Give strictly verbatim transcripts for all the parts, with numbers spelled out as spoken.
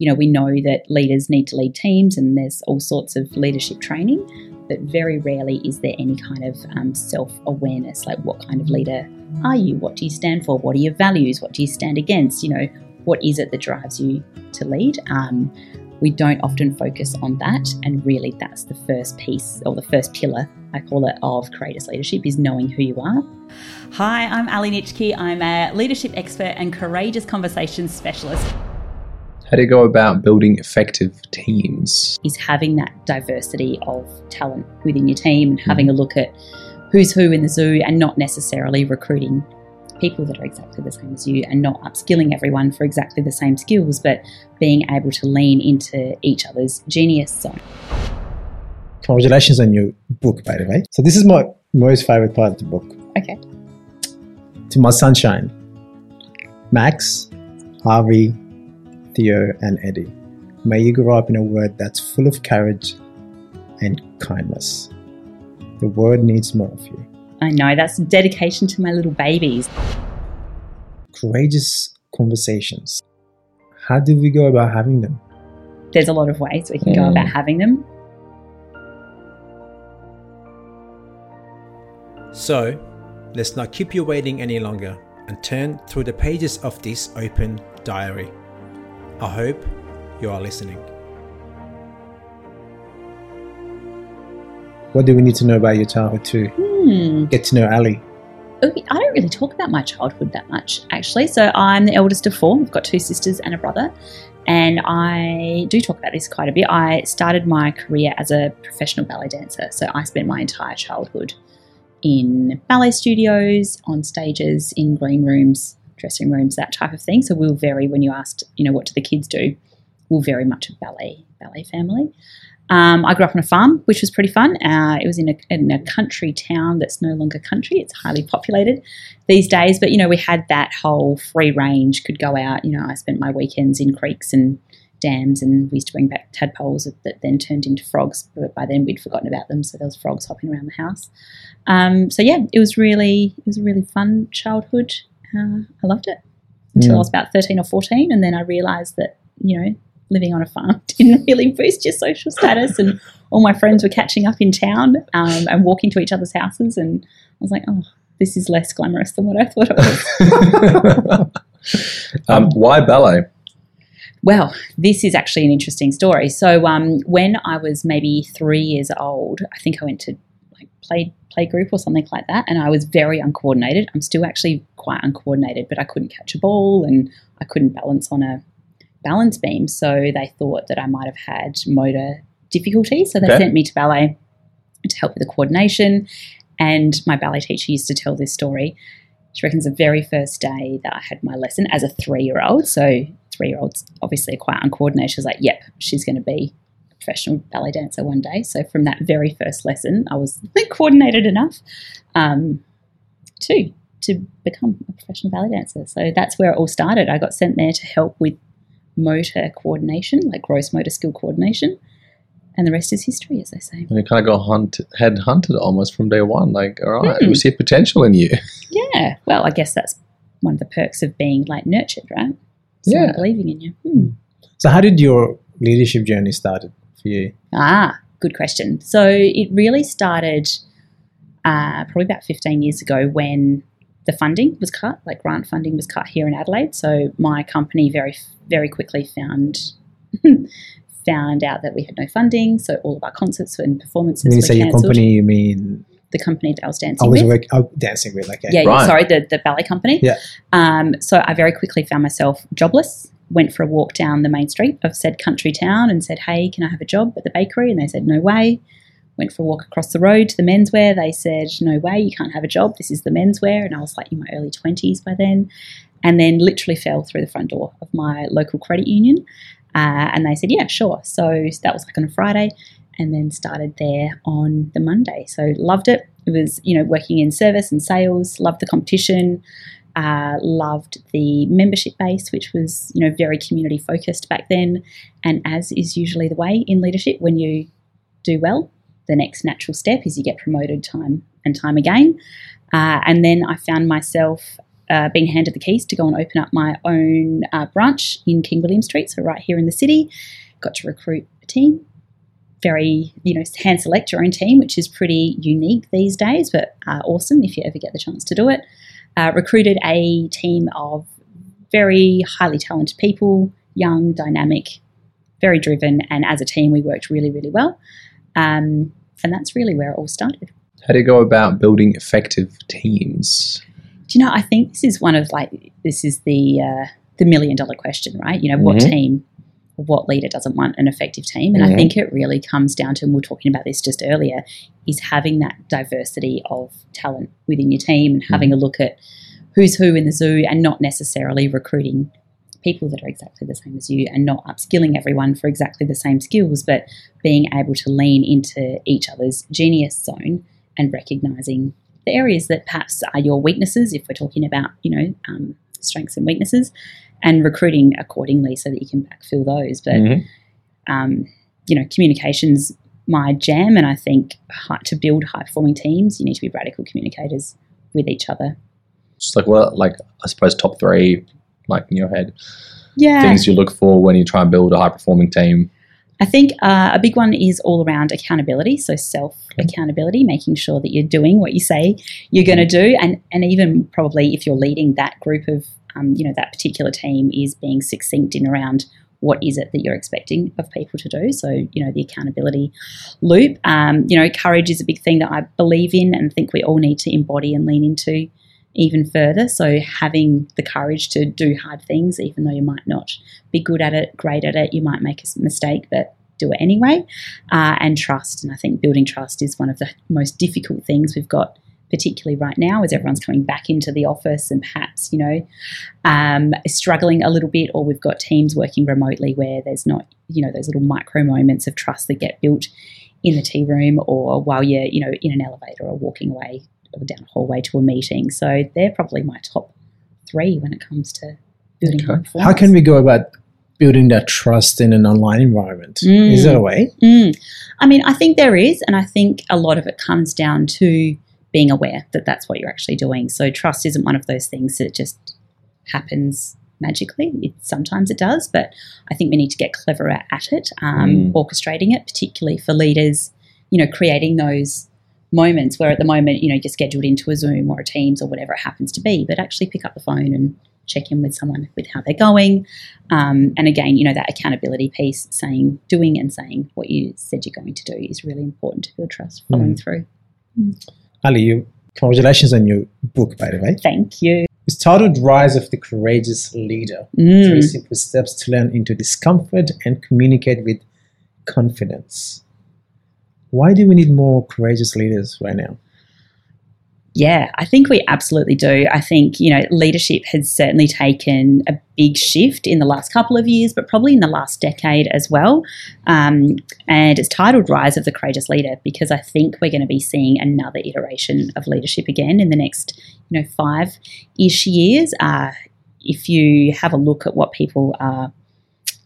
you know, we know that leaders need to lead teams and there's all sorts of leadership training, but very rarely is there any kind of um, self-awareness, like what kind of leader are you? What do you stand for? What are your values? What do you stand against? You know, what is it that drives you to lead? Um, we don't often focus on that, and really that's the first piece, or the first pillar, I call it, of courageous leadership, is knowing who you are. Hi, I'm Ali Nitschke. I'm a leadership expert and courageous conversation specialist. How to go about building effective teams is having that diversity of talent within your team and having a look at who's who in the zoo, and not necessarily recruiting people that are exactly the same as you, and not upskilling everyone for exactly the same skills, but being able to lean into each other's genius zone. Congratulations on your book, by the way. So this is my most favourite part of the book. Okay. To my sunshine, Max, Harvey, Theo and Eddie, may you grow up in a world that's full of courage and kindness. The world needs more of you. I know, that's dedication to my little babies. Courageous conversations. How do we go about having them? There's a lot of ways we can mm. go about having them. So, let's not keep you waiting any longer and turn through the pages of this open diary. I hope you are listening. What do we need to know about your childhood to hmm. get to know Ali? I don't really talk about my childhood that much, actually. So I'm the eldest of four. I've got two sisters and a brother. And I do talk about this quite a bit. I started my career as a professional ballet dancer. So I spent my entire childhood in ballet studios, on stages, in green rooms, dressing rooms, that type of thing. So we'll vary, when you asked, you know, what do the kids do, we'll very much a ballet ballet family. Um, I grew up on a farm, which was pretty fun. Uh, it was in a, in a country town that's no longer country. It's highly populated these days. But, you know, we had that whole free range, could go out. You know, I spent my weekends in creeks and dams, and we used to bring back tadpoles that then turned into frogs. But by then we'd forgotten about them, so there was frogs hopping around the house. Um, so, yeah, it was really it was a really fun childhood. Uh, I loved it until yeah. I was about thirteen or fourteen, and then I realised that, you know, living on a farm didn't really boost your social status, and all my friends were catching up in town um, and walking to each other's houses, and I was like, oh, this is less glamorous than what I thought it was. um, why ballet? Well, this is actually an interesting story. So um, when I was maybe three years old, I think I went to like play playgroup or something like that, and I was very uncoordinated. I'm still actually quite uncoordinated, but I couldn't catch a ball and I couldn't balance on a balance beam, so they thought that I might have had motor difficulties, so they okay. sent me to ballet to help with the coordination. And my ballet teacher used to tell this story. She reckons the very first day that I had my lesson as a three-year-old, so three-year-olds obviously are quite uncoordinated, she was like, yep, she's going to be professional ballet dancer one day. So from that very first lesson, I was coordinated enough um, to to become a professional ballet dancer. So that's where it all started. I got sent there to help with motor coordination, like gross motor skill coordination, and the rest is history, as they say. And you kind of got hunt, head hunted almost from day one. Like, all right, mm. we see potential in you. Yeah. Well, I guess that's one of the perks of being like nurtured, right? Someone yeah. believing in you. Hmm. So how did your leadership journey started? For you? Ah, good question. So it really started uh, probably about fifteen years ago when the funding was cut, like grant funding was cut here in Adelaide. So my company very, very quickly found found out that we had no funding. So all of our concerts and performances were cancelled. When you say your company, you mean? The company that I was dancing I was with. Work, I was dancing with, okay. Yeah, right. sorry, the, the ballet company. Yeah. Um, so I very quickly found myself jobless. Went for a walk down the main street of said country town and said, hey, can I have a job at the bakery? And they said, no way. Went for a walk across the road to the menswear. They said, no way, you can't have a job. This is the menswear. And I was like in my early twenties by then. And then literally fell through the front door of my local credit union. Uh, and they said, yeah, sure. So that was like on a Friday, and then started there on the Monday. So loved it. It was, you know, working in service and sales, loved the competition. Uh, loved the membership base, which was, you know, very community focused back then. And as is usually the way in leadership, when you do well, the next natural step is you get promoted time and time again. Uh, and then I found myself uh, been handed the keys to go and open up my own uh, branch in King William Street, so right here in the city. Got to recruit a team, very, you know, hand select your own team, which is pretty unique these days, but uh, awesome if you ever get the chance to do it. Uh, recruited a team of very highly talented people, young, dynamic, very driven, and as a team we worked really, really well. Um, and that's really where it all started. How do you go about building effective teams? Do you know, I think this is one of like, this is the uh, the million dollar question, right? You know, mm-hmm. what team, what leader doesn't want an effective team? And mm-hmm. I think it really comes down to, and we were talking about this just earlier, is having that diversity of talent within your team and mm-hmm. having a look at who's who in the zoo and not necessarily recruiting people that are exactly the same as you and not upskilling everyone for exactly the same skills, but being able to lean into each other's genius zone and recognising the areas that perhaps are your weaknesses, if we're talking about, you know, um, strengths and weaknesses, and recruiting accordingly so that you can backfill those. But, mm-hmm. um, you know, communication's my jam, and I think high, to build high-performing teams, you need to be radical communicators with each other. Just like, well, like I suppose top three, like in your head, yeah, things you look for when you try and build a high-performing team. I think uh, a big one is all around accountability, so self-accountability, okay. making sure that you're doing what you say you're going to do, and, and even probably if you're leading that group of, um, you know, that particular team, is being succinct in around what is it that you're expecting of people to do, so, you know, the accountability loop. Um, you know, courage is a big thing that I believe in and think we all need to embody and lean into even further, so having the courage to do hard things, even though you might not be good at it, great at it, you might make a mistake, but do it anyway, uh, and trust. And I think building trust is one of the most difficult things we've got, particularly right now, as everyone's coming back into the office and perhaps, you know, um, struggling a little bit, or we've got teams working remotely where there's not, you know, those little micro moments of trust that get built in the tea room or while you're, you know, in an elevator or walking away or down a hallway to a meeting. So they're probably my top three when it comes to building okay. performance. How can we go about building that trust in an online environment? Mm. Is there a way? Mm. I mean, I think there is, and I think a lot of it comes down to being aware that that's what you're actually doing. So trust isn't one of those things that just happens magically. It, sometimes it does, but I think we need to get cleverer at it, um, mm. orchestrating it, particularly for leaders, you know, creating those moments where at the moment, you know, you're scheduled into a Zoom or a Teams or whatever it happens to be, but actually pick up the phone and check in with someone with how they're going. Um, and again, you know, that accountability piece, saying, doing and saying what you said you're going to do is really important to build trust, following mm. through. Mm. Ali, you, congratulations on your book, by the way. Thank you. It's titled Rise of the Courageous Leader, mm. Three Simple Steps to Lean Into Discomfort and Communicate with Confidence. Why do we need more courageous leaders right now? Yeah, I think we absolutely do. I think, you know, leadership has certainly taken a big shift in the last couple of years, but probably in the last decade as well. Um, and it's titled Rise of the Courageous Leader because I think we're going to be seeing another iteration of leadership again in the next, you know, five-ish years. Uh, if you have a look at what people are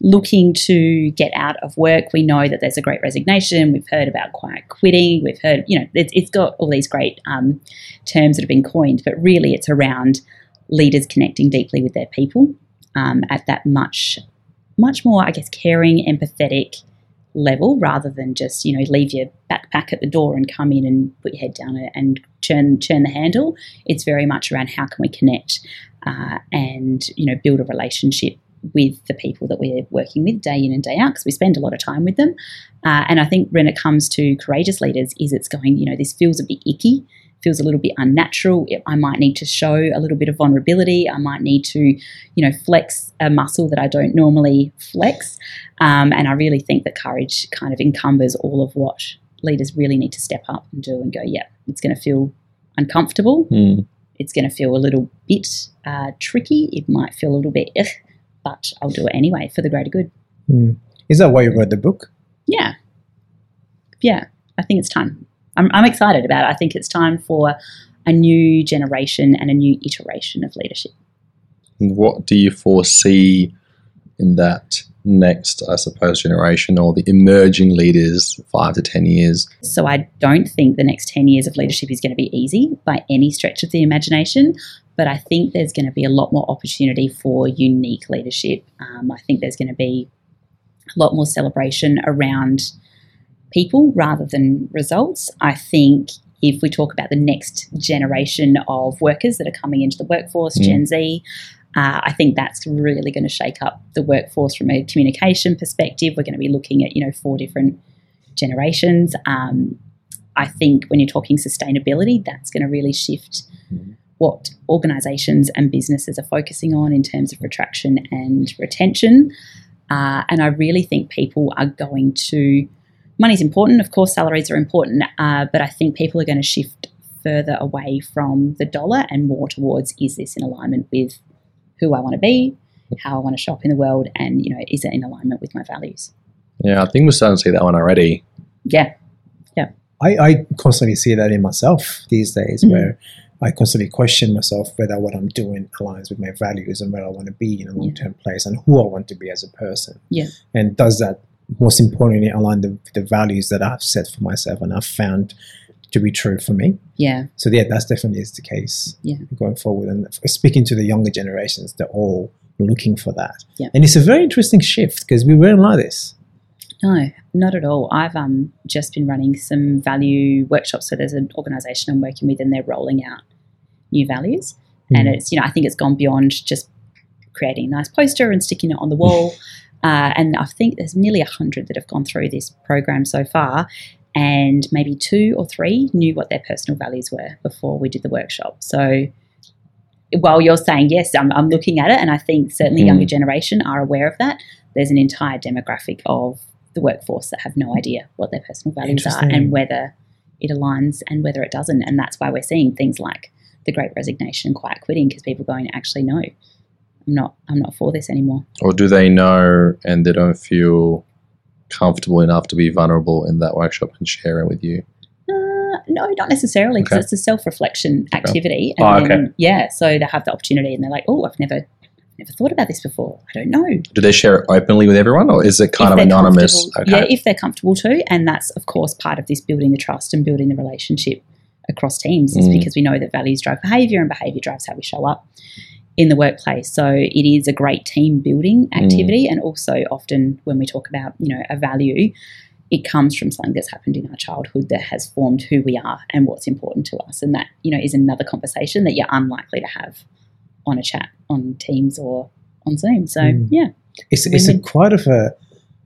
looking to get out of work, we know that there's a great resignation. We've heard about quiet quitting. We've heard, you know, it's, it's got all these great um, terms that have been coined, but really it's around leaders connecting deeply with their people um, at that much, much more, I guess, caring, empathetic level rather than just, you know, leave your backpack at the door and come in and put your head down and churn, churn the handle. It's very much around how can we connect uh, and, you know, build a relationship with the people that we're working with day in and day out, because we spend a lot of time with them. Uh, and I think when it comes to courageous leaders is it's going, you know, this feels a bit icky, feels a little bit unnatural. I might need to show a little bit of vulnerability. I might need to, you know, flex a muscle that I don't normally flex. Um, and I really think that courage kind of encumbers all of what leaders really need to step up and do and go, yeah, it's going to feel uncomfortable. Mm. It's going to feel a little bit uh, tricky. It might feel a little bit ugh, but I'll do it anyway for the greater good. Mm. Is that why you wrote the book? Yeah. Yeah, I think it's time. I'm, I'm excited about it. I think it's time for a new generation and a new iteration of leadership. And what do you foresee in that next, I suppose, generation or the emerging leaders five to ten years? So I don't think the next ten years of leadership is going to be easy by any stretch of the imagination, but I think there's going to be a lot more opportunity for unique leadership. Um, I think there's going to be a lot more celebration around people rather than results. I think if we talk about the next generation of workers that are coming into the workforce, mm. Gen Z, Uh, I think that's really going to shake up the workforce from a communication perspective. We're going to be looking at, you know, four different generations. Um, I think when you're talking sustainability, that's going to really shift what organisations and businesses are focusing on in terms of attraction and retention. Uh, and I really think people are going to – money's important. Of course, salaries are important, uh, but I think people are going to shift further away from the dollar and more towards, is this in alignment with – who I want to be, how I want to show up in the world, and, you know, is it in alignment with my values? Yeah, I think we're starting to see that one already. Yeah, yeah. I, I constantly see that in myself these days, mm-hmm. where I constantly question myself whether what I'm doing aligns with my values and where I want to be in a long-term yeah. place and who I want to be as a person. Yeah. And does that, most importantly, align the, the values that I've set for myself and I've found to be true for me. Yeah. So yeah, that's definitely is the case yeah. going forward. And speaking to the younger generations, they're all looking for that. Yeah. And it's a very interesting shift because we weren't like this. No, not at all. I've um just been running some value workshops. So there's an organisation I'm working with and they're rolling out new values. Mm. And it's, you know, I think it's gone beyond just creating a nice poster and sticking it on the wall. uh, and I think there's nearly one hundred that have gone through this program so far. And maybe two or three knew what their personal values were before we did the workshop. So while you're saying, yes, I'm, I'm looking at it, and I think certainly mm. younger generation are aware of that, there's an entire demographic of the workforce that have no idea what their personal values are and whether it aligns and whether it doesn't. And that's why we're seeing things like the Great Resignation and quiet quitting, because people are going, actually, no, I'm not, I'm not for this anymore. Or do they know and they don't feel comfortable enough to be vulnerable in that workshop and share it with you? Uh, no, not necessarily, because okay. it's a self-reflection activity. Okay. And oh, then, okay. yeah, so they have the opportunity and they're like, oh, I've never never thought about this before. I don't know. Do they share it openly with everyone or is it kind if of anonymous? Okay. Yeah, if they're comfortable to. And that's, of course, part of this building the trust and building the relationship across teams is mm. because we know that values drive behaviour and behaviour drives how we show up in the workplace. So it is a great team building activity. Mm. And also often when we talk about, you know, a value, it comes from something that's happened in our childhood that has formed who we are and what's important to us. And that, you know, is another conversation that you're unlikely to have on a chat, on Teams or on Zoom. So, mm. yeah. It's, it's a quite of a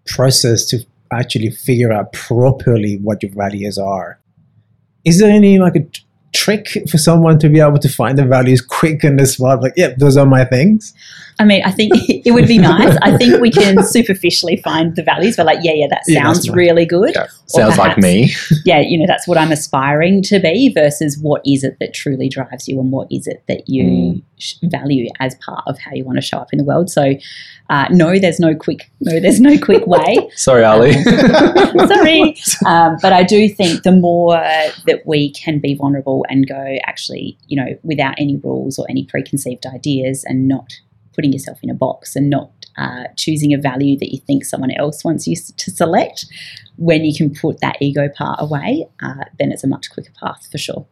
process to actually figure out properly what your values are. Is there any like a trick for someone to be able to find the values quick and the spot, like, yep, yeah, those are my things? I mean, I think it would be nice. I think we can superficially find the values, but like, yeah, yeah, that sounds yeah, really nice. Good. Yeah. Sounds perhaps, like me. Yeah, you know, that's what I'm aspiring to be versus what is it that truly drives you and what is it that you mm. value as part of how you want to show up in the world. So, uh, no, there's no quick, no, there's no quick way. Sorry, Ali. Um, sorry. Um, but I do think the more that we can be vulnerable and go, actually, you know, without any rules or any preconceived ideas and not putting yourself in a box and not uh, choosing a value that you think someone else wants you to select, when you can put that ego part away, uh, then it's a much quicker path for sure.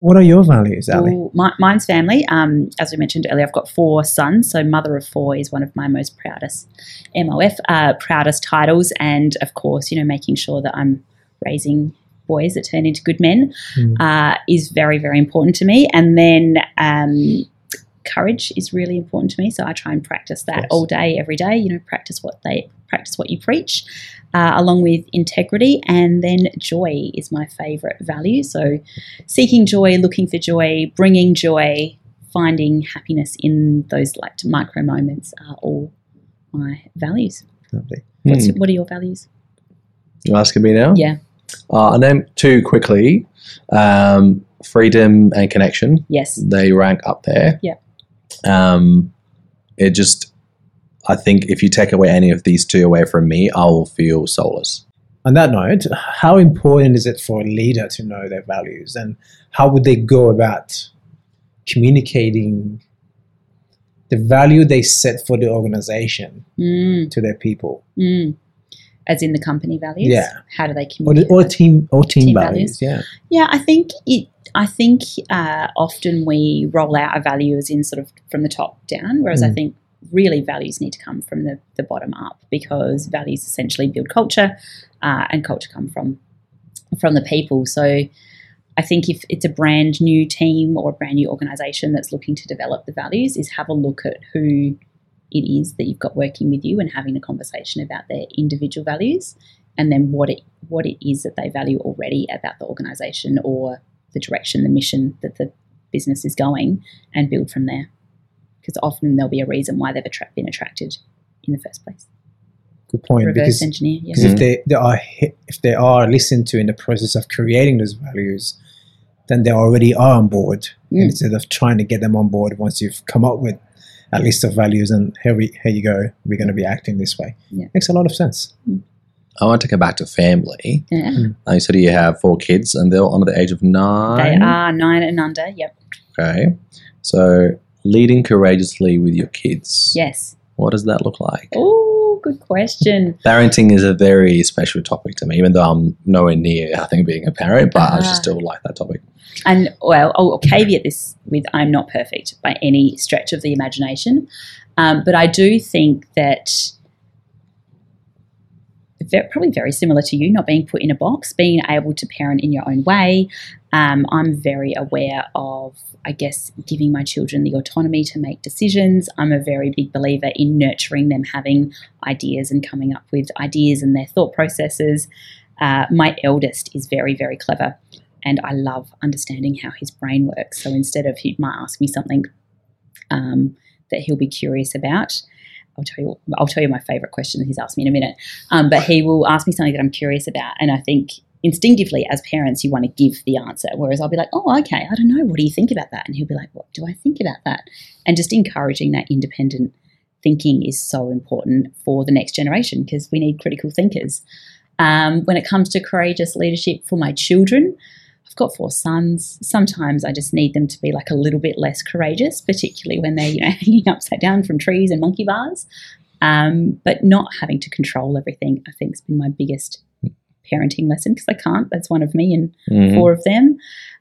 What are your values, Ali? Well, my, mine's family. Um, as we mentioned earlier, I've got four sons, so mother of four is one of my most proudest M O F, uh, proudest titles, and of course, you know, making sure that I'm raising boys that turn into good men mm. uh, is very, very important to me. And then um, courage is really important to me, so I try and practice that all day, every day. You know, practice what they practice what you preach, uh, along with integrity. And then joy is my favorite value. So seeking joy, looking for joy, bringing joy, finding happiness in those like micro moments are all my values. Lovely. What's, mm. What are your values? You're asking me now? Yeah. Uh, I named two quickly, um, freedom and connection. Yes. They rank up there. Yeah. Um, it just, I think if you take away any of these two away from me, I will feel soulless. On that note, how important is it for a leader to know their values and how would they go about communicating the value they set for the organization mm. to their people. Mm. As in the company values? Yeah. How do they communicate? Or, the, or team or team, team values. values, yeah. Yeah, I think it. I think uh, often we roll out our values in sort of from the top down, whereas mm. I think really values need to come from the, the bottom up, because values essentially build culture uh, and culture come from from the people. So I think if it's a brand new team or a brand new organisation that's looking to develop the values, is have a look at who it is that you've got working with you and having a conversation about their individual values, and then what it what it is that they value already about the organisation or the direction, the mission that the business is going, and build from there. Because often there'll be a reason why they've attra- been attracted in the first place. Good point. Reverse because, engineer. Because yeah. mm-hmm. if they, they are if they are listened to in the process of creating those values, then they already are on board. Mm. Instead of trying to get them on board once you've come up with a list of values and here we here you go, we're going to be acting this way. Yeah. Makes a lot of sense. Mm. I want to go back to family. Yeah. Mm. Uh, so do you have four kids, and they're under the age of nine? They are nine and under. Yep. Okay. So leading courageously with your kids. Yes. What does that look like? Oh, good question. Parenting is a very special topic to me, even though I'm nowhere near, I think, being a parent, but ah. I just still like that topic. And, well, I'll caveat this with I'm not perfect by any stretch of the imagination, um, but I do think that very, probably very similar to you, not being put in a box, being able to parent in your own way. Um, I'm very aware of, I guess, giving my children the autonomy to make decisions. I'm a very big believer in nurturing them having ideas and coming up with ideas and their thought processes. Uh, my eldest is very, very clever, and I love understanding how his brain works. So instead of he might ask me something um, that he'll be curious about, I'll tell you I'll tell you my favourite question that he's asked me in a minute. Um, but he will ask me something that I'm curious about, and I think instinctively as parents you want to give the answer, whereas I'll be like, oh, okay, I don't know, what do you think about that? And he'll be like, what do I think about that? And just encouraging that independent thinking is so important for the next generation, because we need critical thinkers. Um, when it comes to courageous leadership for my children, I've got four sons. Sometimes I just need them to be like a little bit less courageous, particularly when they're, you know, hanging upside down from trees and monkey bars. Um, but not having to control everything, I think, has been my biggest parenting lesson, because I can't. That's one of me and mm-hmm. four of them.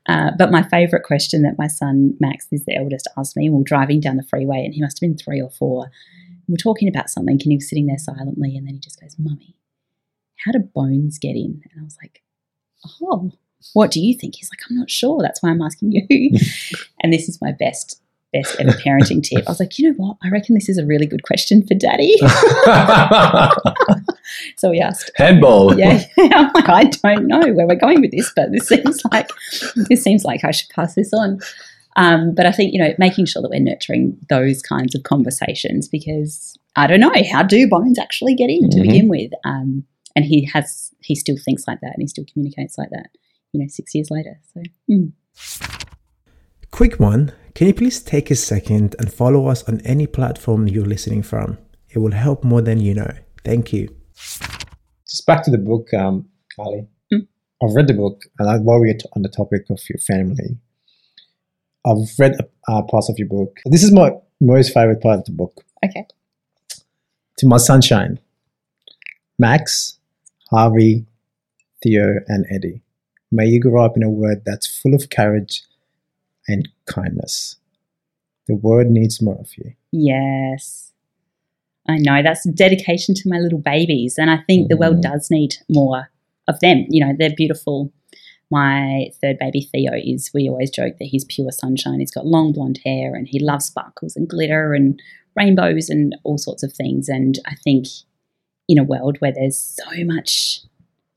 Uh, but my favourite question that my son Max, who's the eldest, asked me, and we were driving down the freeway, and he must have been three or four. We were talking about something, and he was sitting there silently, and then he just goes, "Mummy, how do bones get in?" And I was like, "Oh, what do you think?" He's like, "I'm not sure. That's why I'm asking you." And this is my best, best ever parenting tip. I was like, you know what? I reckon this is a really good question for Daddy. So we asked. Handball. Yeah. I'm like, I don't know where we're going with this, but this seems like this seems like I should pass this on. Um, but I think, you know, making sure that we're nurturing those kinds of conversations, because I don't know, how do bones actually get in mm-hmm. to begin with? Um, and he has, he still thinks like that, and he still communicates like that, you know, six years later. So, mm. Quick one. Can you please take a second and follow us on any platform you're listening from? It will help more than you know. Thank you. Just back to the book, um, Ali. Mm. I've read the book, and I, while we're on the topic of your family, I've read uh, parts of your book. This is my most favorite part of the book. Okay. To my sunshine, Max, Harvey, Theo, and Eddie. May you grow up in a world that's full of courage and kindness. The world needs more of you. Yes. I know, that's dedication to my little babies, and I think mm-hmm. the world does need more of them. You know, they're beautiful. My third baby, Theo, is, we always joke that he's pure sunshine. He's got long blonde hair, and he loves sparkles and glitter and rainbows and all sorts of things. And I think in a world where there's so much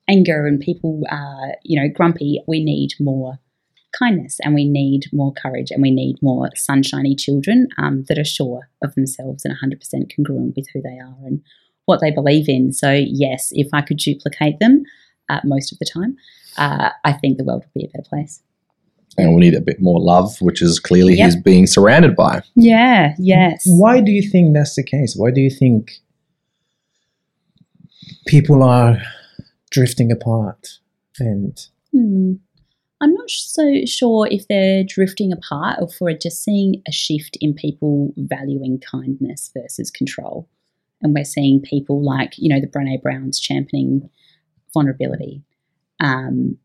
anger and people are, you know, grumpy, we need more kindness, and we need more courage, and we need more sunshiny children um, that are sure of themselves and one hundred percent congruent with who they are and what they believe in. So, yes, if I could duplicate them uh, most of the time, uh, I think the world would be a better place. And we need a bit more love, which is clearly yep. he's being surrounded by. Yeah, yes. Why do you think that's the case? Why do you think people are drifting apart and... Mm. I'm not so sure if they're drifting apart or for just seeing a shift in people valuing kindness versus control. And we're seeing people like, you know, the Brené Browns championing vulnerability, um,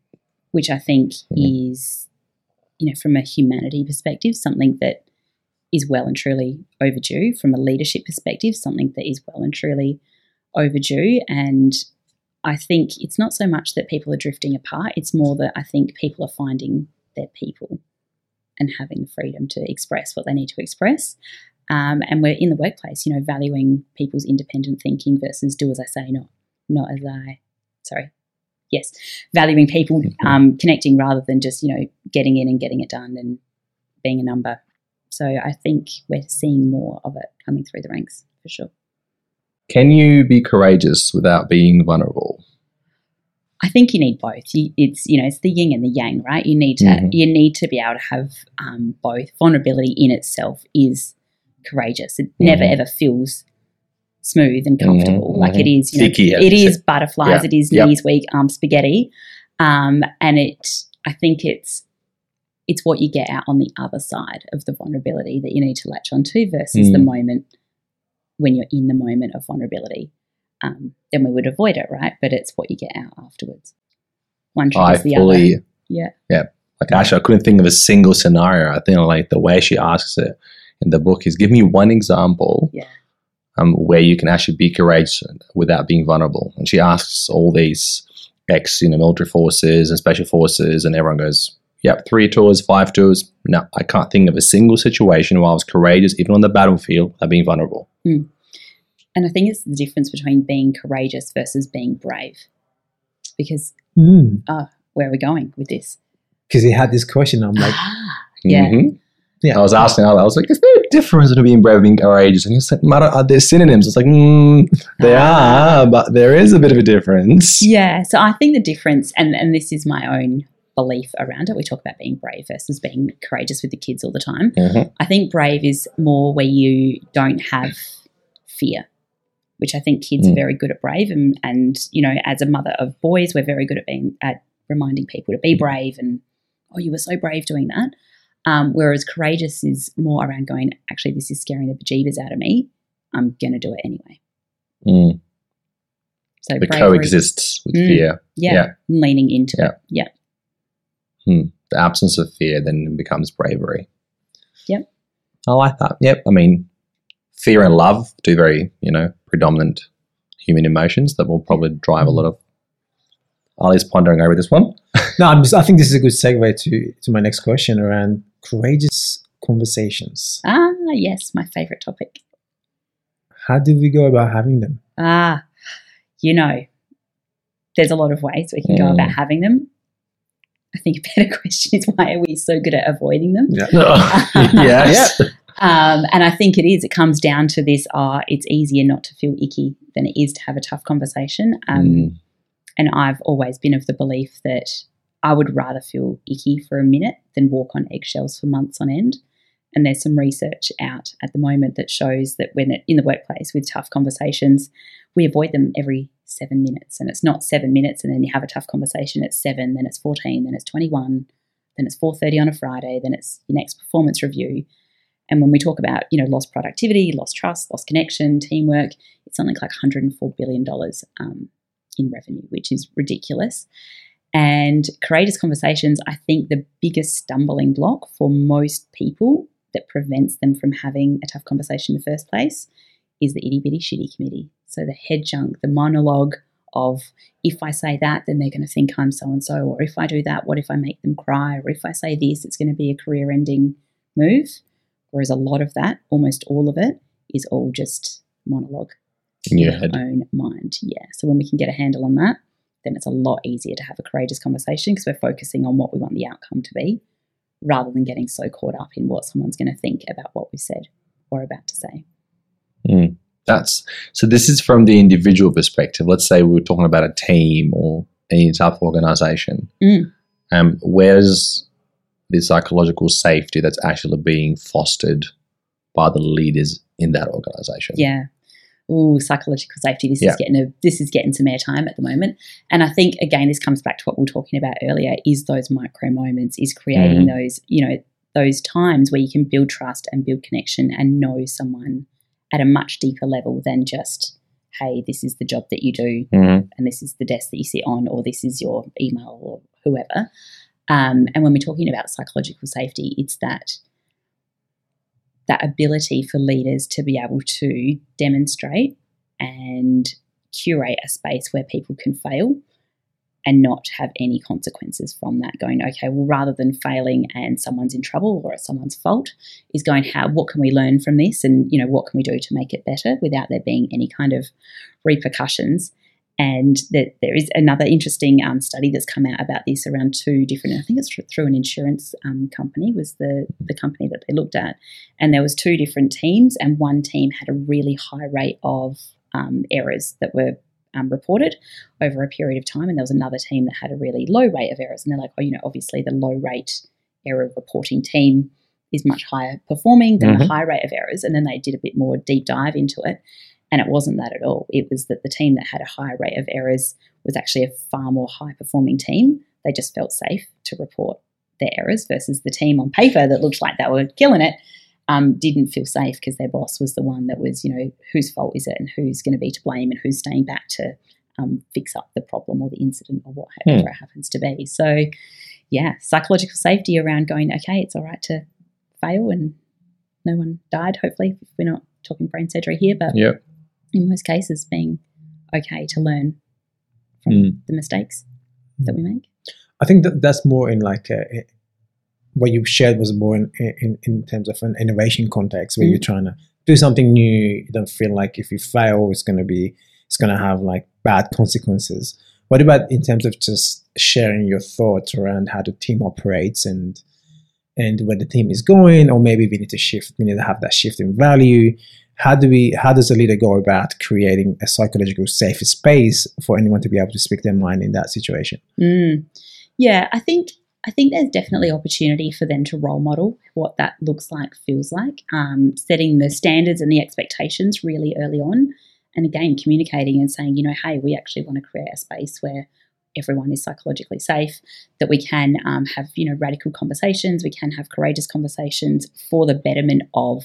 which I think is, you know, from a humanity perspective, something that is well and truly overdue. From a leadership perspective, something that is well and truly overdue. And I think it's not so much that people are drifting apart, it's more that I think people are finding their people and having the freedom to express what they need to express. Um, and we're in the workplace, you know, valuing people's independent thinking versus do as I say, not not as I, sorry, yes, valuing people um, connecting rather than just, you know, getting in and getting it done and being a number. So I think we're seeing more of it coming through the ranks for sure. Can you be courageous without being vulnerable? I think you need both. You, it's, you know, it's the yin and the yang, right? You need to mm-hmm. you need to be able to have um, both. Vulnerability in itself is courageous. It mm-hmm. never ever feels smooth and comfortable. Mm-hmm. Like it is, you know, Sticky, it is it. butterflies. Yeah. It is yep. knees weak, arm um, spaghetti, um, and it. I think it's it's what you get out on the other side of the vulnerability that you need to latch onto versus mm. the moment. When you're in the moment of vulnerability, um, then we would avoid it, right? But it's what you get out afterwards. One triggers the fully, other. Yeah. Yeah. Like actually, I couldn't think of a single scenario. I think like the way she asks it in the book is, give me one example yeah. um, where you can actually be courageous without being vulnerable. And she asks all these ex, you know, military forces and special forces, and everyone goes, yep, three tours, five tours. No, I can't think of a single situation where I was courageous, even on the battlefield, without being vulnerable. Mm. And I think it's the difference between being courageous versus being brave. Because, mm. oh, where are we going with this? Because he had this question. I'm like, yeah. Mm-hmm. Yeah. I was asking, I was like, is there a difference between being brave and being courageous? And he said, like, are there synonyms? It's like, mm, there ah. are, but there is a bit of a difference. Yeah. So I think the difference, and, and this is my own belief around it. We talk about being brave versus being courageous with the kids all the time. Mm-hmm. I think brave is more where you don't have fear, which I think kids mm. are very good at brave. And, and, you know, as a mother of boys, we're very good at being at reminding people to be brave and, oh, you were so brave doing that. Um, whereas courageous is more around going, actually, this is scaring the bejeebers out of me. I'm going to do it anyway. Mm. So it coexists with mm, fear. Yeah, yeah. Leaning into yeah. it. Yeah. Hmm. The absence of fear then becomes bravery. Yep. I like that. Yep. I mean, fear and love, two very, you know, predominant human emotions that will probably drive a lot of. Ali's pondering over this one. No, I'm just, I think this is a good segue to, to my next question around courageous conversations. Ah, yes, my favourite topic. How do we go about having them? Ah, you know, there's a lot of ways we can mm. go about having them. I think a better question is, why are we so good at avoiding them? Yeah. yes. um, and I think it is. It comes down to this, uh, it's easier not to feel icky than it is to have a tough conversation. Um, mm. And I've always been of the belief that I would rather feel icky for a minute than walk on eggshells for months on end. And there's some research out at the moment that shows that when it, in the workplace with tough conversations, we avoid them every seven minutes. And it's not seven minutes and then you have a tough conversation. It's seven, then it's fourteen, then it's twenty-one, then it's four thirty on a Friday, then it's your next performance review. And when we talk about, you know, lost productivity, lost trust, lost connection, teamwork, it's something like one hundred four billion dollars um, in revenue, which is ridiculous. And courageous conversations, I think the biggest stumbling block for most people that prevents them from having a tough conversation in the first place is the itty bitty shitty committee. So the head junk, the monologue of, if I say that, then they're going to think I'm so-and-so, or if I do that, what if I make them cry, or if I say this, it's going to be a career-ending move. Whereas a lot of that, almost all of it, is all just monologue in your head. Own mind. Yeah. So when we can get a handle on that, then it's a lot easier to have a courageous conversation because we're focusing on what we want the outcome to be, rather than getting so caught up in what someone's going to think about what we've said or about to say. Mm, that's so this is from the individual perspective. Let's say we were talking about a team or any type of organization. Mm. Um, where's the psychological safety that's actually being fostered by the leaders in that organization? Yeah. ooh, psychological safety, this yeah. is getting a, this is getting some airtime at the moment. And I think, again, this comes back to what we were talking about earlier, is those micro moments, is creating mm. those, you know, those times where you can build trust and build connection and know someone at a much deeper level than just, hey, this is the job that you do mm. and this is the desk that you sit on, or this is your email, or whoever. Um, and when we're talking about psychological safety, it's that that ability for leaders to be able to demonstrate and curate a space where people can fail and not have any consequences from that, going, okay, well, rather than failing and someone's in trouble or it's someone's fault, is going, how, what can we learn from this, and, you know, what can we do to make it better without there being any kind of repercussions. And that there is another interesting um, study that's come out about this around two different, I think it's through an insurance um, company was the, the company that they looked at. And there was two different teams, and one team had a really high rate of um, errors that were um, reported over a period of time, and there was another team that had a really low rate of errors. And they're like, oh, you know, obviously the low rate error reporting team is much higher performing than mm-hmm. the high rate of errors. And then they did a bit more deep dive into it. And it wasn't that at all. It was that the team that had a high rate of errors was actually a far more high-performing team. They just felt safe to report their errors, versus the team on paper that looked like they were killing it um, didn't feel safe because their boss was the one that was, you know, whose fault is it and who's going to be to blame and who's staying back to um, fix up the problem or the incident or whatever hmm. it happens to be. So, yeah, psychological safety around going, okay, it's all right to fail and no one died, hopefully. We're not talking brain surgery here, but... Yep. in most cases, being okay to learn from mm. the mistakes that we make. I think that that's more in like a, a, what you shared was more in, in, in terms of an innovation context where mm. you're trying to do something new. You don't feel like if you fail, it's going to be, it's going to have like bad consequences. What about in terms of just sharing your thoughts around how the team operates and and where the team is going, or maybe we need to shift, we need to have that shift in value. How do we? How does a leader go about creating a psychological safe space for anyone to be able to speak their mind in that situation? Mm. Yeah, I think I think there's definitely opportunity for them to role model what that looks like, feels like, um, setting the standards and the expectations really early on, and again communicating and saying, you know, hey, we actually want to create a space where everyone is psychologically safe, that we can um, have, you know, radical conversations, we can have courageous conversations for the betterment of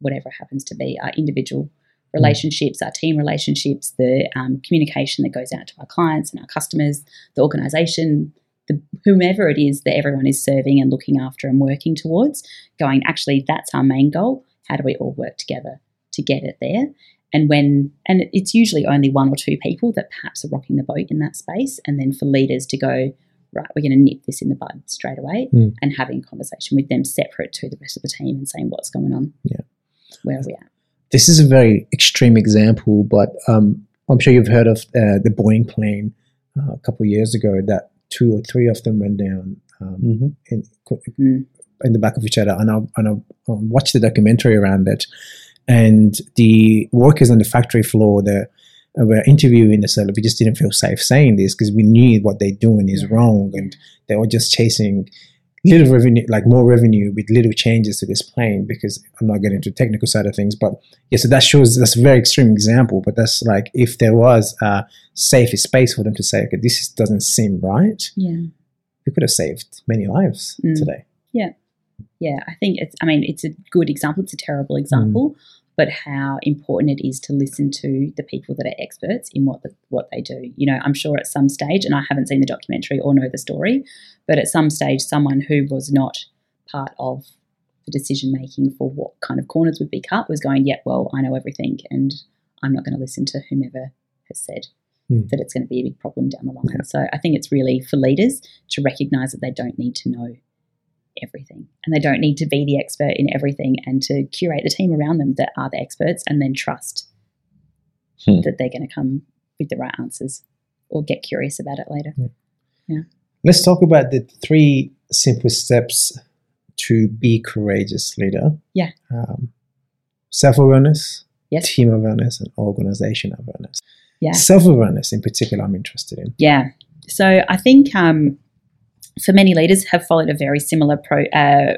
whatever happens to be our individual relationships, our team relationships, the um, communication that goes out to our clients and our customers, the organisation, the, whomever it is that everyone is serving and looking after and working towards, going, actually, that's our main goal. How do we all work together to get it there? And when, and it's usually only one or two people that perhaps are rocking the boat in that space, and then for leaders to go, right, we're going to nip this in the bud straight away mm. and having a conversation with them separate to the rest of the team and saying what's going on. Yeah. Where are we at? This is a very extreme example, but um, I'm sure you've heard of uh, the Boeing plane uh, a couple of years ago that two or three of them went down um, mm-hmm. in, in the back of each other. And I, and I um, watched the documentary around it. And the workers on the factory floor that uh, were interviewing the seller, we just didn't feel safe saying this because we knew what they're doing is wrong. And they were just chasing little revenue, like more revenue with little changes to this plane, because I'm not getting into the technical side of things, but yeah, so that shows, that's a very extreme example, but that's like, if there was a safe space for them to say, okay, this doesn't seem right. Yeah. We could have saved many lives mm. today. Yeah. Yeah. I think it's, I mean, it's a good example. It's a terrible example, mm. but how important it is to listen to the people that are experts in what the, what they do. You know, I'm sure at some stage, and I haven't seen the documentary or know the story, but at some stage someone who was not part of the decision-making for what kind of corners would be cut was going, yeah, well, I know everything and I'm not going to listen to whomever has said mm. that it's going to be a big problem down the line. Yeah. So I think it's really for leaders to recognise that they don't need to know everything, and they don't need to be the expert in everything, and to curate the team around them that are the experts, and then trust hmm. that they're going to come with the right answers or get curious about it later. Yeah. yeah. Let's talk about the three simple steps to be courageous leader. Yeah. Um, self-awareness, yes. team awareness, and organization awareness. Yeah. Self-awareness in particular I'm interested in. Yeah. So I think um so many leaders have followed a very similar pro, uh,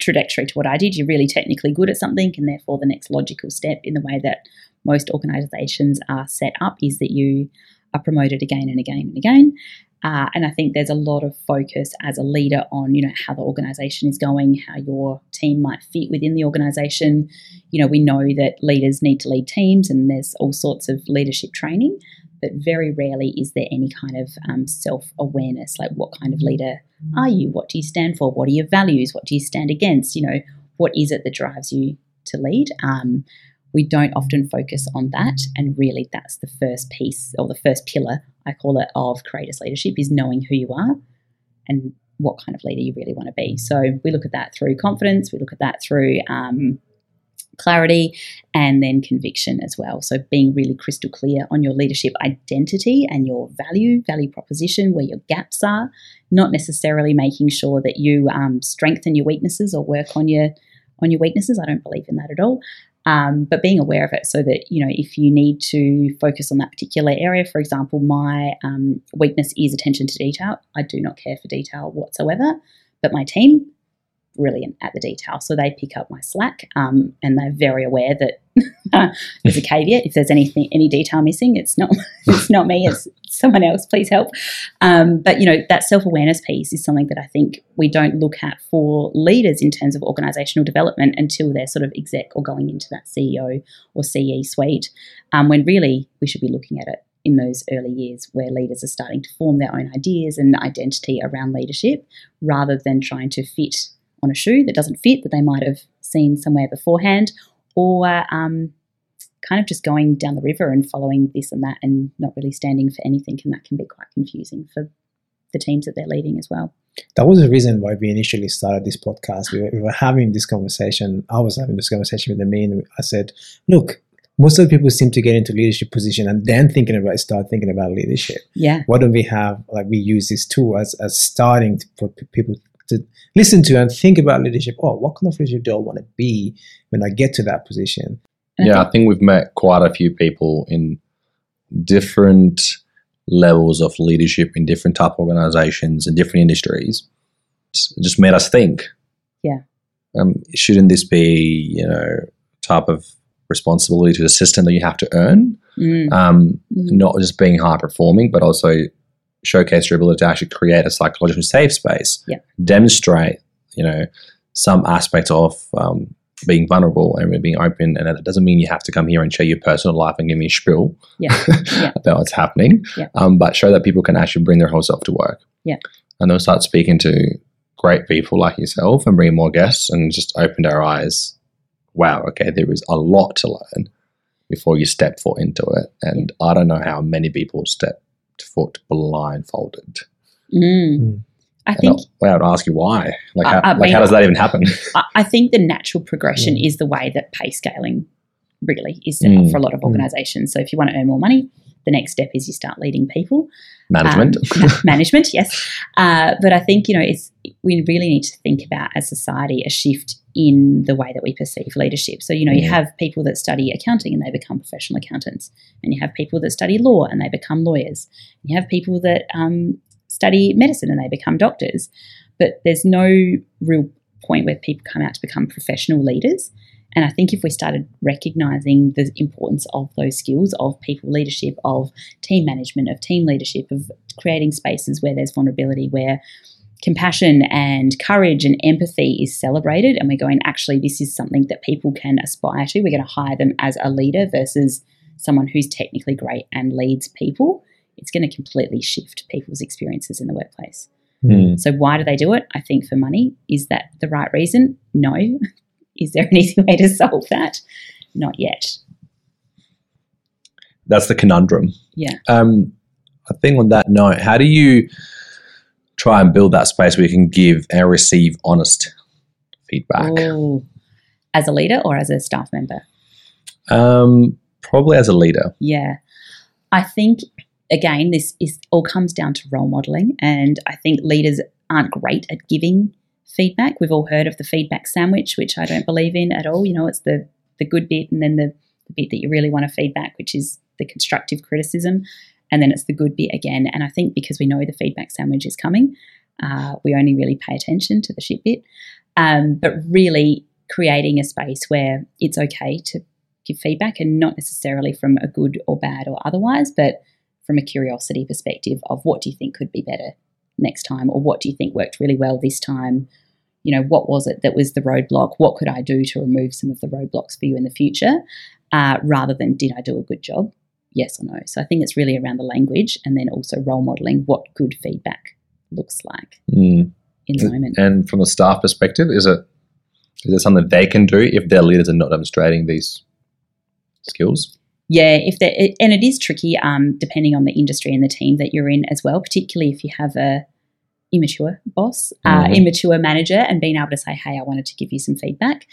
trajectory to what I did. You're really technically good at something, and therefore the next logical step in the way that most organisations are set up is that you are promoted again and again and again. Uh, and I think there's a lot of focus as a leader on, you know, how the organisation is going, how your team might fit within the organisation. You know, we know that leaders need to lead teams and there's all sorts of leadership training, but very rarely is there any kind of um, self-awareness, like what kind of leader are you? What do you stand for? What are your values? What do you stand against? You know, what is it that drives you to lead? Um, we don't often focus on that, and really that's the first piece, or the first pillar, I call it, of courageous leadership, is knowing who you are and what kind of leader you really want to be. So we look at that through confidence, we look at that through um, clarity, and then conviction as well. So being really crystal clear on your leadership identity and your value, value proposition, where your gaps are, not necessarily making sure that you um, strengthen your weaknesses or work on your on your weaknesses. I don't believe in that at all. Um, but being aware of it so that, you know, if you need to focus on that particular area, for example, my um, weakness is attention to detail. I do not care for detail whatsoever, but my team, brilliant at the detail. So they pick up my slack um, and they're very aware that there's a caveat. If there's anything, any detail missing, it's not, it's not me, it's someone else, please help. Um, but, you know, that self-awareness piece is something that I think we don't look at for leaders in terms of organisational development until they're sort of exec or going into that C E O or C E suite, um, when really we should be looking at it in those early years where leaders are starting to form their own ideas and identity around leadership, rather than trying to fit on a shoe that doesn't fit, that they might have seen somewhere beforehand, or um, kind of just going down the river and following this and that and not really standing for anything. And that can be quite confusing for the teams that they're leading as well. That was the reason why we initially started this podcast. We were, we were having this conversation. I was having this conversation with Amin. I said, look, most of the people seem to get into leadership position and then thinking about start thinking about leadership. Yeah. Why don't we have, like, we use this tool as, as starting to, for p- people to listen to and think about leadership. Oh, what kind of leadership do I want to be when I get to that position? Yeah, I think we've met quite a few people in different levels of leadership in different type of organizations and different industries. It just made us think. Yeah. Um, shouldn't this be, you know, type of responsibility to the system that you have to earn? Mm. Um, mm. Not just being high performing, but also showcase your ability to actually create a psychological safe space, yeah. Demonstrate, you know, some aspects of um, being vulnerable and being open. And it doesn't mean you have to come here and share your personal life and give me a spiel yeah. Yeah. about what's happening, yeah. um, but show that people can actually bring their whole self to work. Yeah, and they'll start speaking to great people like yourself and bring more guests, and just opened our eyes. Wow, okay, there is a lot to learn before you step foot into it. And yeah. I don't know how many people step foot blindfolded. Mm. I and think I, well, I would ask you why. Like, how, I, I like mean, how does that even happen? I, I think the natural progression mm. is the way that pay scaling really is set mm. up for a lot of organisations. Mm. So if you want to earn more money, the next step is you start leading people. Management. Um, management, yes. Uh, but I think, you know, it's we really need to think about as society a shift in the way that we perceive leadership. So, you know, you have people that study accounting and they become professional accountants, and you have people that study law and they become lawyers. You have people that um, study medicine and they become doctors. But there's no real point where people come out to become professional leaders. And I think if we started recognising the importance of those skills, of people leadership, of team management, of team leadership, of creating spaces where there's vulnerability, where compassion and courage and empathy is celebrated, and we're going, actually, this is something that people can aspire to. We're going to hire them as a leader versus someone who's technically great and leads people. It's going to completely shift people's experiences in the workplace. Mm. So why do they do it? I think for money. Is that the right reason? No. Is there an easy way to solve that? Not yet. That's the conundrum. Yeah. Um, I think on that note, how do you try and build that space where you can give and receive honest feedback? Ooh. As a leader or as a staff member? Um, probably as a leader. Yeah. I think, again, this is all comes down to role modelling, and I think leaders aren't great at giving feedback. We've all heard of the feedback sandwich, which I don't believe in at all. You know, it's the the good bit, and then the, the bit that you really want to feedback, which is the constructive criticism, and then it's the good bit again. And I think because we know the feedback sandwich is coming, uh, we only really pay attention to the shit bit. Um, but really creating a space where it's okay to give feedback, and not necessarily from a good or bad or otherwise, but from a curiosity perspective of what do you think could be better next time, or what do you think worked really well this time? You know, what was it that was the roadblock? What could I do to remove some of the roadblocks for you in the future, uh, rather than did I do a good job? Yes or no. So I think it's really around the language, and then also role modelling what good feedback looks like mm. in the moment. And from a staff perspective, is it is it something they can do if their leaders are not demonstrating these skills? Yeah, if they and it is tricky um, depending on the industry and the team that you're in as well, particularly if you have a immature boss, mm-hmm. uh, immature manager, and being able to say, hey, I wanted to give you some feedback.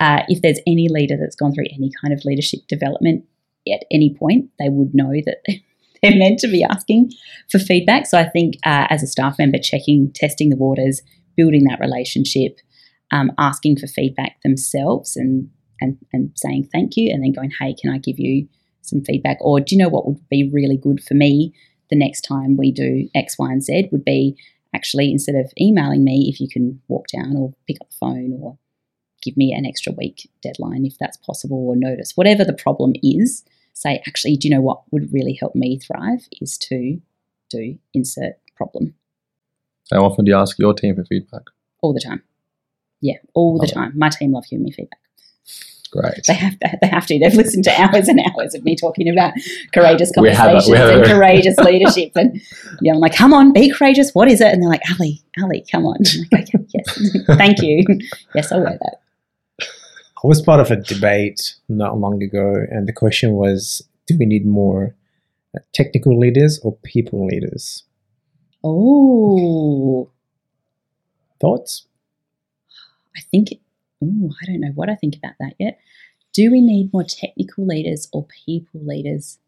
Uh, if there's any leader that's gone through any kind of leadership development at any point, they would know that they're meant to be asking for feedback. So I think uh, as a staff member, checking, testing the waters, building that relationship, um, asking for feedback themselves and, and, and saying thank you, and then going, hey, can I give you some feedback? Or do you know what would be really good for me the next time we do X, Y, and Z would be, actually, instead of emailing me, if you can walk down or pick up the phone or give me an extra week deadline if that's possible, or notice. Whatever the problem is, say, actually, do you know what would really help me thrive is to do insert problem. How often do you ask your team for feedback? All the time. Yeah, all the time. My team love giving me feedback. Great. They have to, they have to. They've listened to hours and hours of me talking about courageous conversations we have a, we have and courageous leadership. And you know, I'm like, come on, be courageous. What is it? And they're like, Ali, Ali, come on. I'm like, okay, yes, thank you. Yes, I'll wear that. I was part of a debate not long ago, and the question was, do we need more technical leaders or people leaders? Oh. Thoughts? I think it Ooh, I don't know what I think about that yet. Do we need more technical leaders or people leaders?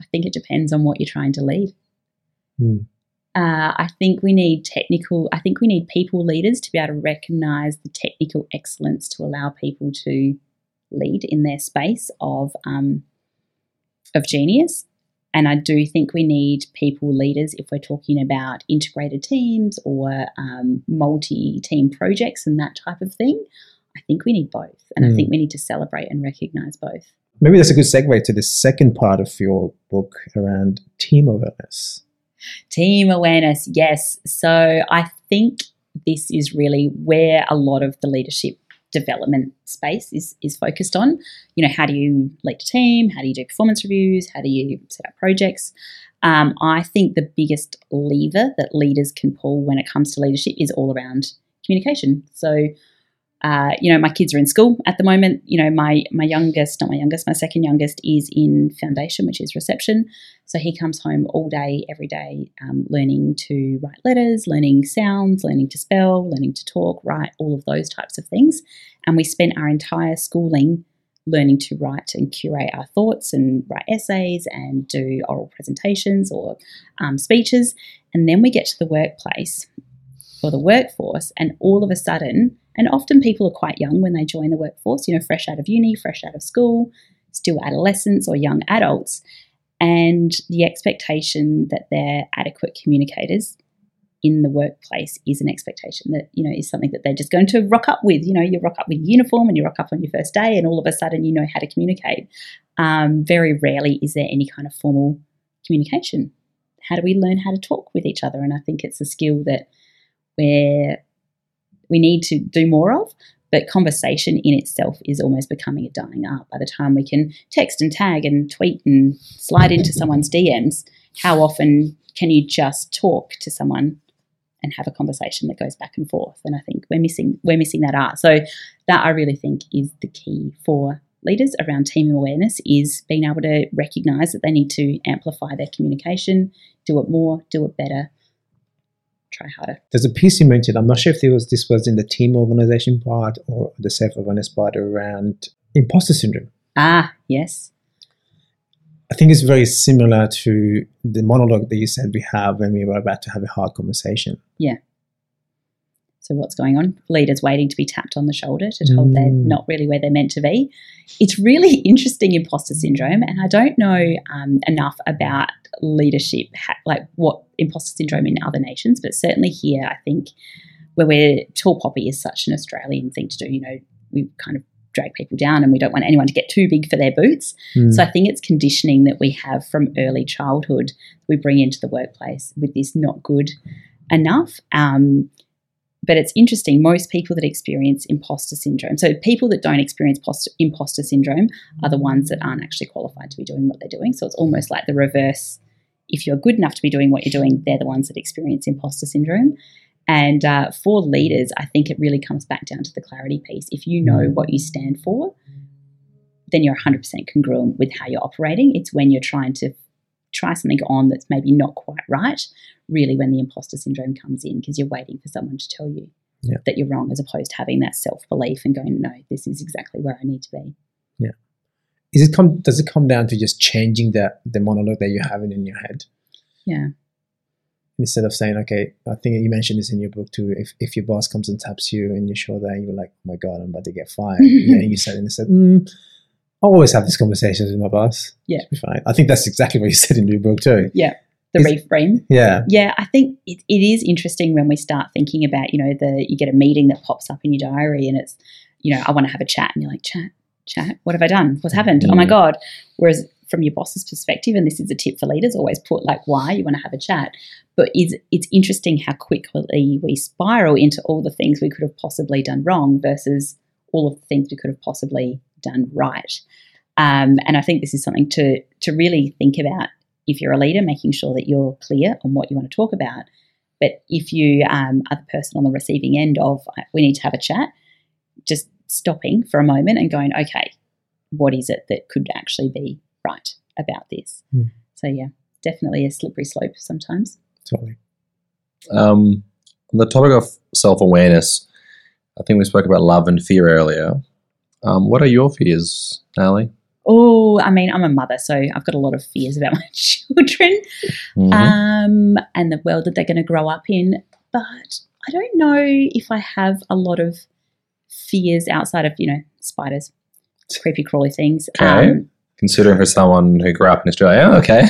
I think it depends on what you're trying to lead. Mm. Uh, I think we need technical, I think we need people leaders to be able to recognise the technical excellence to allow people to lead in their space of um, of genius. And I do think we need people leaders if we're talking about integrated teams or um, multi-team projects and that type of thing. I think we need both, and mm. I think we need to celebrate and recognise both. Maybe that's a good segue to the second part of your book around team awareness. Team awareness, yes. So I think this is really where a lot of the leadership development space is is focused on. You know, how do you lead a team? How do you do performance reviews? How do you set up projects? Um, I think the biggest lever that leaders can pull when it comes to leadership is all around communication. So, uh, you know, my kids are in school at the moment. You know, my my youngest, not my youngest, my second youngest is in foundation, which is reception. So he comes home all day, every day, um, learning to write letters, learning sounds, learning to spell, learning to talk, write, all of those types of things. And we spent our entire schooling learning to write and curate our thoughts and write essays and do oral presentations or um, speeches. And then we get to the workplace or the workforce, and all of a sudden, and often people are quite young when they join the workforce, you know, fresh out of uni, fresh out of school, still adolescents or young adults, and the expectation that they're adequate communicators in the workplace is an expectation that, you know, is something that they're just going to rock up with. You know, you rock up with uniform and you rock up on your first day, and all of a sudden you know how to communicate. Um, very rarely is there any kind of formal communication. How do we learn how to talk with each other? And I think it's a skill that we're, we need to do more of, but conversation in itself is almost becoming a dying art. By the time we can text and tag and tweet and slide into someone's D Ms, how often can you just talk to someone and have a conversation that goes back and forth? And I think we're missing we're missing that art. So that I really think is the key for leaders around team awareness, is being able to recognise that they need to amplify their communication, do it more, do it better, try harder. There's a piece you mentioned, I'm not sure if it was, this was in the team organisation part or the self-awareness part, around imposter syndrome. Ah, yes. I think it's very similar to the monologue that you said we have when we were about to have a hard conversation. Yeah. So what's going on? Leaders waiting to be tapped on the shoulder to told mm. they're not really where they're meant to be. It's really interesting, imposter syndrome, and I don't know um, enough about leadership, ha- like what imposter syndrome in other nations, but certainly here I think where we're, tall poppy is such an Australian thing to do. You know, we kind of drag people down, and we don't want anyone to get too big for their boots. Mm. So I think it's conditioning that we have from early childhood we bring into the workplace with this not good enough. Um, but it's interesting, most people that experience imposter syndrome, so people that don't experience post- imposter syndrome are the ones that aren't actually qualified to be doing what they're doing. So it's almost like the reverse. If you're good enough to be doing what you're doing, they're the ones that experience imposter syndrome. And uh, for leaders, I think it really comes back down to the clarity piece. If you know what you stand for, then you're one hundred percent congruent with how you're operating. It's when you're trying to try something on that's maybe not quite right, really when the imposter syndrome comes in, because you're waiting for someone to tell you yeah. that you're wrong, as opposed to having that self-belief and going, no, this is exactly where I need to be. Yeah. Is it come, does it come down to just changing the, the monologue that you're having in your head? Yeah. Instead of saying, okay, I think you mentioned this in your book too, if if your boss comes and taps you in your shoulder and you're like, oh my God, I'm about to get fired. Yeah, and you said, and they said, mm, I always have these conversations with my boss. Yeah. It'll be fine. I think that's exactly what you said in your book too. Yeah. The it's, reframe. Yeah. Yeah. I think it, it is interesting when we start thinking about, you know, the you get a meeting that pops up in your diary and it's, you know, I want to have a chat, and you're like, chat, chat, what have I done? What's happened? Mm. Oh my God. Whereas from your boss's perspective, and this is a tip for leaders, always put like why you want to have a chat. But it's, it's interesting how quickly we spiral into all the things we could have possibly done wrong versus all of the things we could have possibly done right. Um, and I think this is something to to really think about if you're a leader, making sure that you're clear on what you want to talk about. But if you um, are the person on the receiving end of we need to have a chat, just stopping for a moment and going, okay, what is it that could actually be right about this? Mm. So yeah, definitely a slippery slope sometimes. Totally. Um, on the topic of self-awareness, I think we spoke about love and fear earlier. Um, what are your fears, Ali? Oh, I mean, I'm a mother, so I've got a lot of fears about my children mm-hmm. um, and the world that they're going to grow up in. But I don't know if I have a lot of fears outside of, you know, spiders, creepy crawly things. Okay. Um, Considering for someone who grew up in Australia, okay.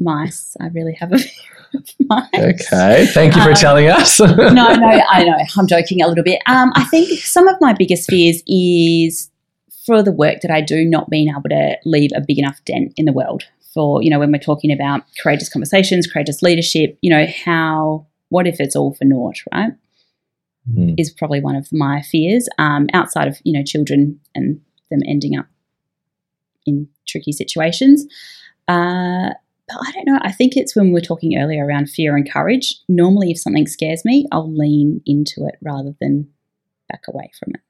Mice. I really have a fear of mice. Okay. Thank you for um, telling us. no, no, I know. I'm joking a little bit. Um, I think some of my biggest fears is for the work that I do not being able to leave a big enough dent in the world for, you know, when we're talking about courageous conversations, courageous leadership, you know, how, what if it's all for naught, right, mm. is probably one of my fears um, outside of, you know, children and them ending up in tricky situations. Uh, but I don't know. I think it's when we were talking earlier around fear and courage. Normally if something scares me, I'll lean into it rather than back away from it.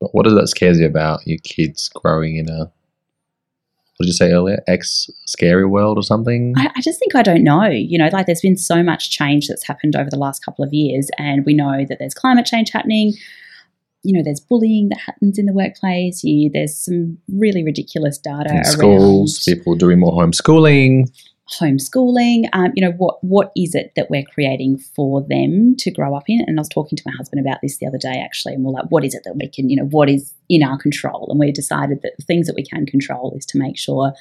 But what does that scares you about your kids growing in a, what did you say earlier, ex-scary world or something? I, I just think I don't know. You know, like there's been so much change that's happened over the last couple of years, and we know that there's climate change happening. You know, there's bullying that happens in the workplace. You, there's some really ridiculous data around schools, people doing more homeschooling. Homeschooling. Um, you know, what what is it that we're creating for them to grow up in? And I was talking to my husband about this the other day, actually, and we're like, what is it that we can, you know, what is in our control? And we decided that the things that we can control is to make sure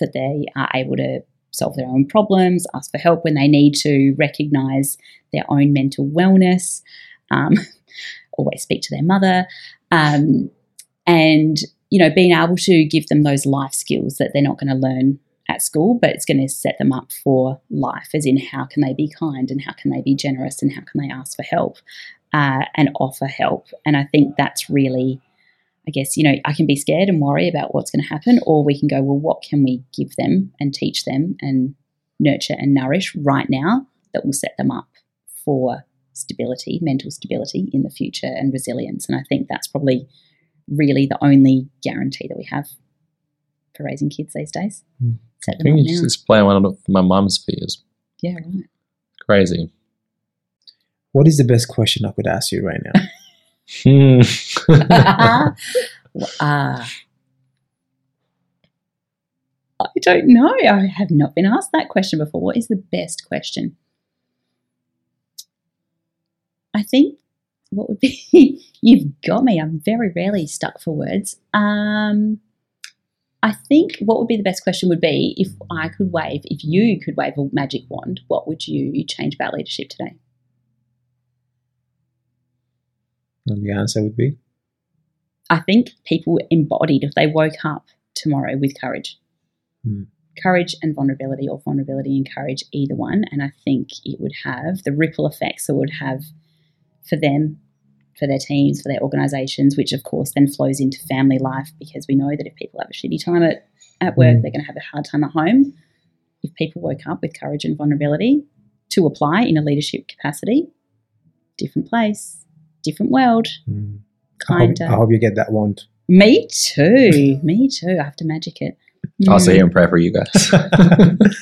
that they are able to solve their own problems, ask for help when they need to, recognise their own mental wellness, um, always speak to their mother, um, and, you know, being able to give them those life skills that they're not going to learn at school, but it's going to set them up for life, as in how can they be kind and how can they be generous and how can they ask for help uh, and offer help. And I think that's really, I guess, you know, I can be scared and worry about what's going to happen, or we can go, well, what can we give them and teach them and nurture and nourish right now that will set them up for stability, mental stability in the future and resilience. And I think that's probably really the only guarantee that we have for raising kids these days. Mm. I think you just explain one of my mum's fears. Yeah, right. Crazy. What is the best question I could ask you right now? uh, uh, I don't know. I have not been asked that question before. What is the best question? I think what would be, you've got me. I'm very rarely stuck for words. Um... I think what would be the best question would be, if I could wave, if you could wave a magic wand, what would you change about leadership today? And the answer would be? I think people embodied if they woke up tomorrow with courage, mm. courage and vulnerability, or vulnerability and courage, either one. And I think it would have the ripple effects it would have for them, for their teams, for their organisations, which of course then flows into family life, because we know that if people have a shitty time at, at work, mm. they're going to have a hard time at home. If people woke up with courage and vulnerability to apply in a leadership capacity, different place, different world, mm. kinder. I hope, I hope you get that wand. Me too. Me too. I have to magic it. Mm. I'll sit here and pray for you guys.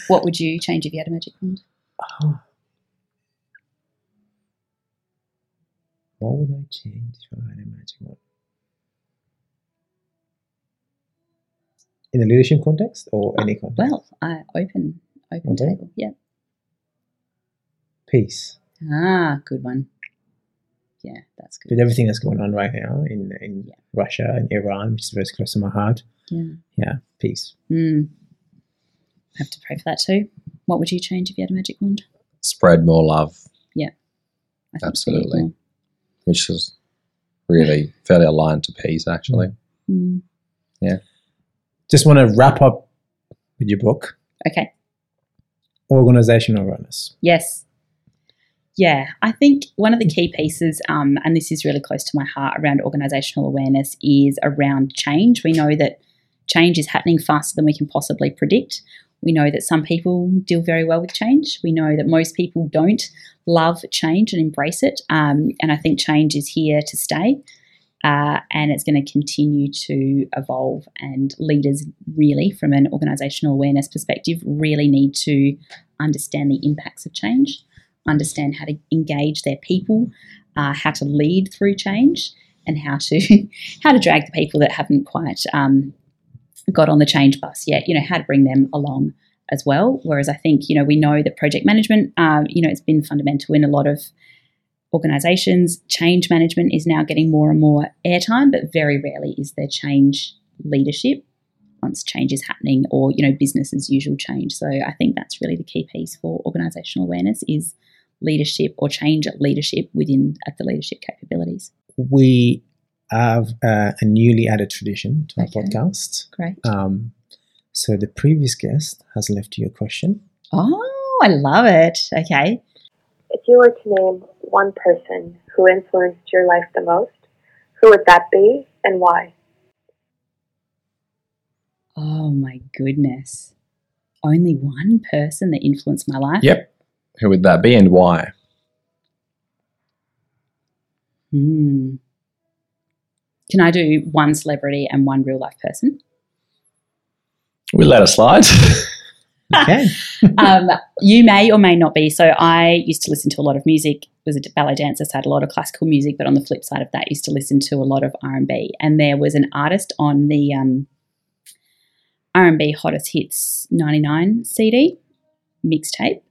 What would you change if you had a magic wand? Oh. What would I change if I had a magic wand? In a leadership context or any context? Well, I open, open okay. table, yeah. Peace. Ah, good one. Yeah, that's good. With everything that's going on right now in, in yeah. Russia and Iran, which is very close to my heart. Yeah. Yeah, peace. Mm. I have to pray for that too. What would you change if you had a magic wand? Spread more love. Yeah. I think absolutely. Which is really fairly aligned to peace, actually. Mm. Yeah. Just want to wrap up with your book. Okay. Organizational awareness. Yes. Yeah, I think one of the key pieces, um, and this is really close to my heart, around organizational awareness is around change. We know that change is happening faster than we can possibly predict. We know that some people deal very well with change. We know that most people don't love change and embrace it. Um, and I think change is here to stay, uh, and it's going to continue to evolve. And leaders really, from an organizational awareness perspective, really need to understand the impacts of change, understand how to engage their people, uh, how to lead through change, and how to how to drag the people that haven't quite um, got on the change bus yet, you know, how to bring them along as well. Whereas I think, you know, we know that project management, uh, you know, it's been fundamental in a lot of organisations. Change management is now getting more and more airtime, but very rarely is there change leadership once change is happening, or, you know, business as usual change. So I think that's really the key piece for organisational awareness is leadership, or change at leadership within at the leadership capabilities. We have uh, a newly added tradition to our okay. podcast. Great. Um, so the previous guest has left you a question. Oh, I love it. Okay. If you were to name one person who influenced your life the most, who would that be and why? Oh, my goodness. Only one person that influenced my life? Yep. Who would that be and why? Hmm. Can I do one celebrity and one real-life person? We let it slide. Okay. um, you may or may not be. So I used to listen to a lot of music, was a ballet dancer, so I had a lot of classical music, but on the flip side of that, used to listen to a lot of R and B. And there was an artist on the um, R and B Hottest Hits ninety-nine C D, mixtape,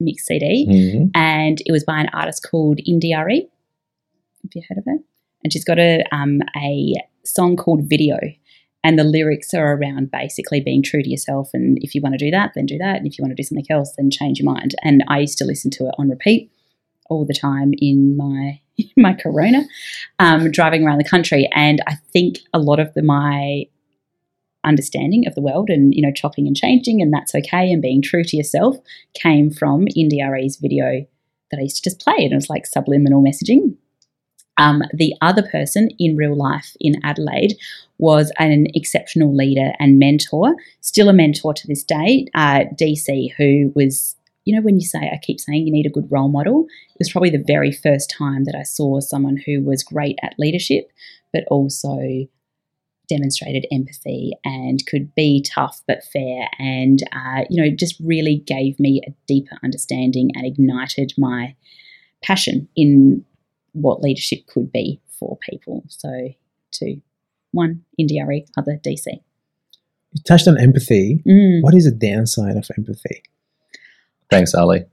mix C D, mm-hmm. and it was by an artist called India.Arie. Have you heard of her? And she's got a um, a song called Video, and the lyrics are around basically being true to yourself, and if you want to do that, then do that, and if you want to do something else, then change your mind. And I used to listen to it on repeat all the time in my my corona, um, driving around the country. And I think a lot of the, my understanding of the world and, you know, chopping and changing, and that's okay, and being true to yourself, came from India.Arie's video that I used to just play, and it was like subliminal messaging. Um, the other person in real life in Adelaide was an exceptional leader and mentor, still a mentor to this day, uh, D C, who was, you know, when you say, I keep saying you need a good role model, it was probably the very first time that I saw someone who was great at leadership but also demonstrated empathy and could be tough but fair, and, uh, you know, just really gave me a deeper understanding and ignited my passion in what leadership could be for people. So two, one, India.Arie, other D C. You touched on empathy. Mm. What is the downside of empathy? Thanks, Ali.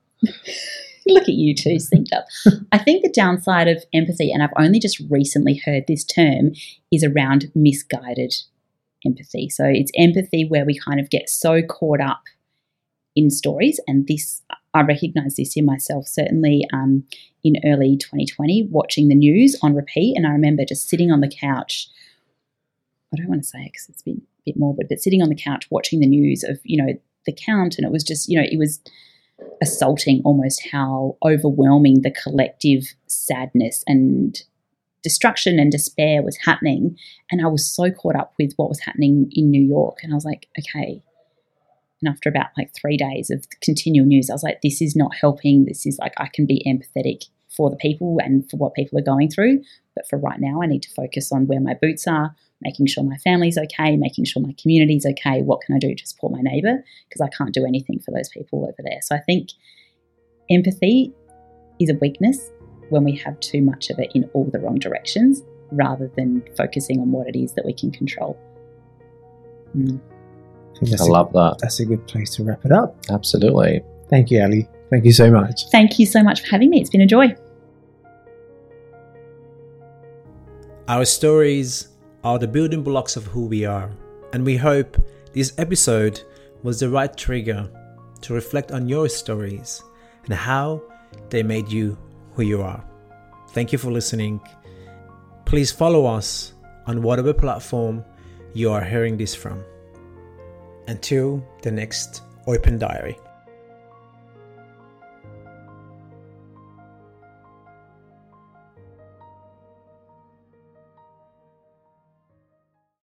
Look at you two synced up. I think the downside of empathy, and I've only just recently heard this term, is around misguided empathy. So it's empathy where we kind of get so caught up in stories, and this I recognise this in myself, certainly um, in early twenty twenty, watching the news on repeat, and I remember just sitting on the couch I don't want to say it because it's been a bit morbid, but sitting on the couch watching the news of, you know, the count, and it was just, you know, it was assaulting almost how overwhelming the collective sadness and destruction and despair was happening. And I was so caught up with what was happening in New York, and I was like, okay. And after about like three days of continual news, I was like, this is not helping. This is like, I can be empathetic for the people and for what people are going through, but for right now I need to focus on where my boots are, making sure my family's okay, making sure my community's okay. What can I do to support my neighbour? Because I can't do anything for those people over there. So I think empathy is a weakness when we have too much of it in all the wrong directions rather than focusing on what it is that we can control. Mm. I, I love a, that. That's a good place to wrap it up. Absolutely. Thank you, Ali. Thank you so much. Thank you so much for having me. It's been a joy. Our stories are the building blocks of who we are, and we hope this episode was the right trigger to reflect on your stories and how they made you who you are. Thank you for listening. Please follow us on whatever platform you are hearing this from. Until the next Open Diary.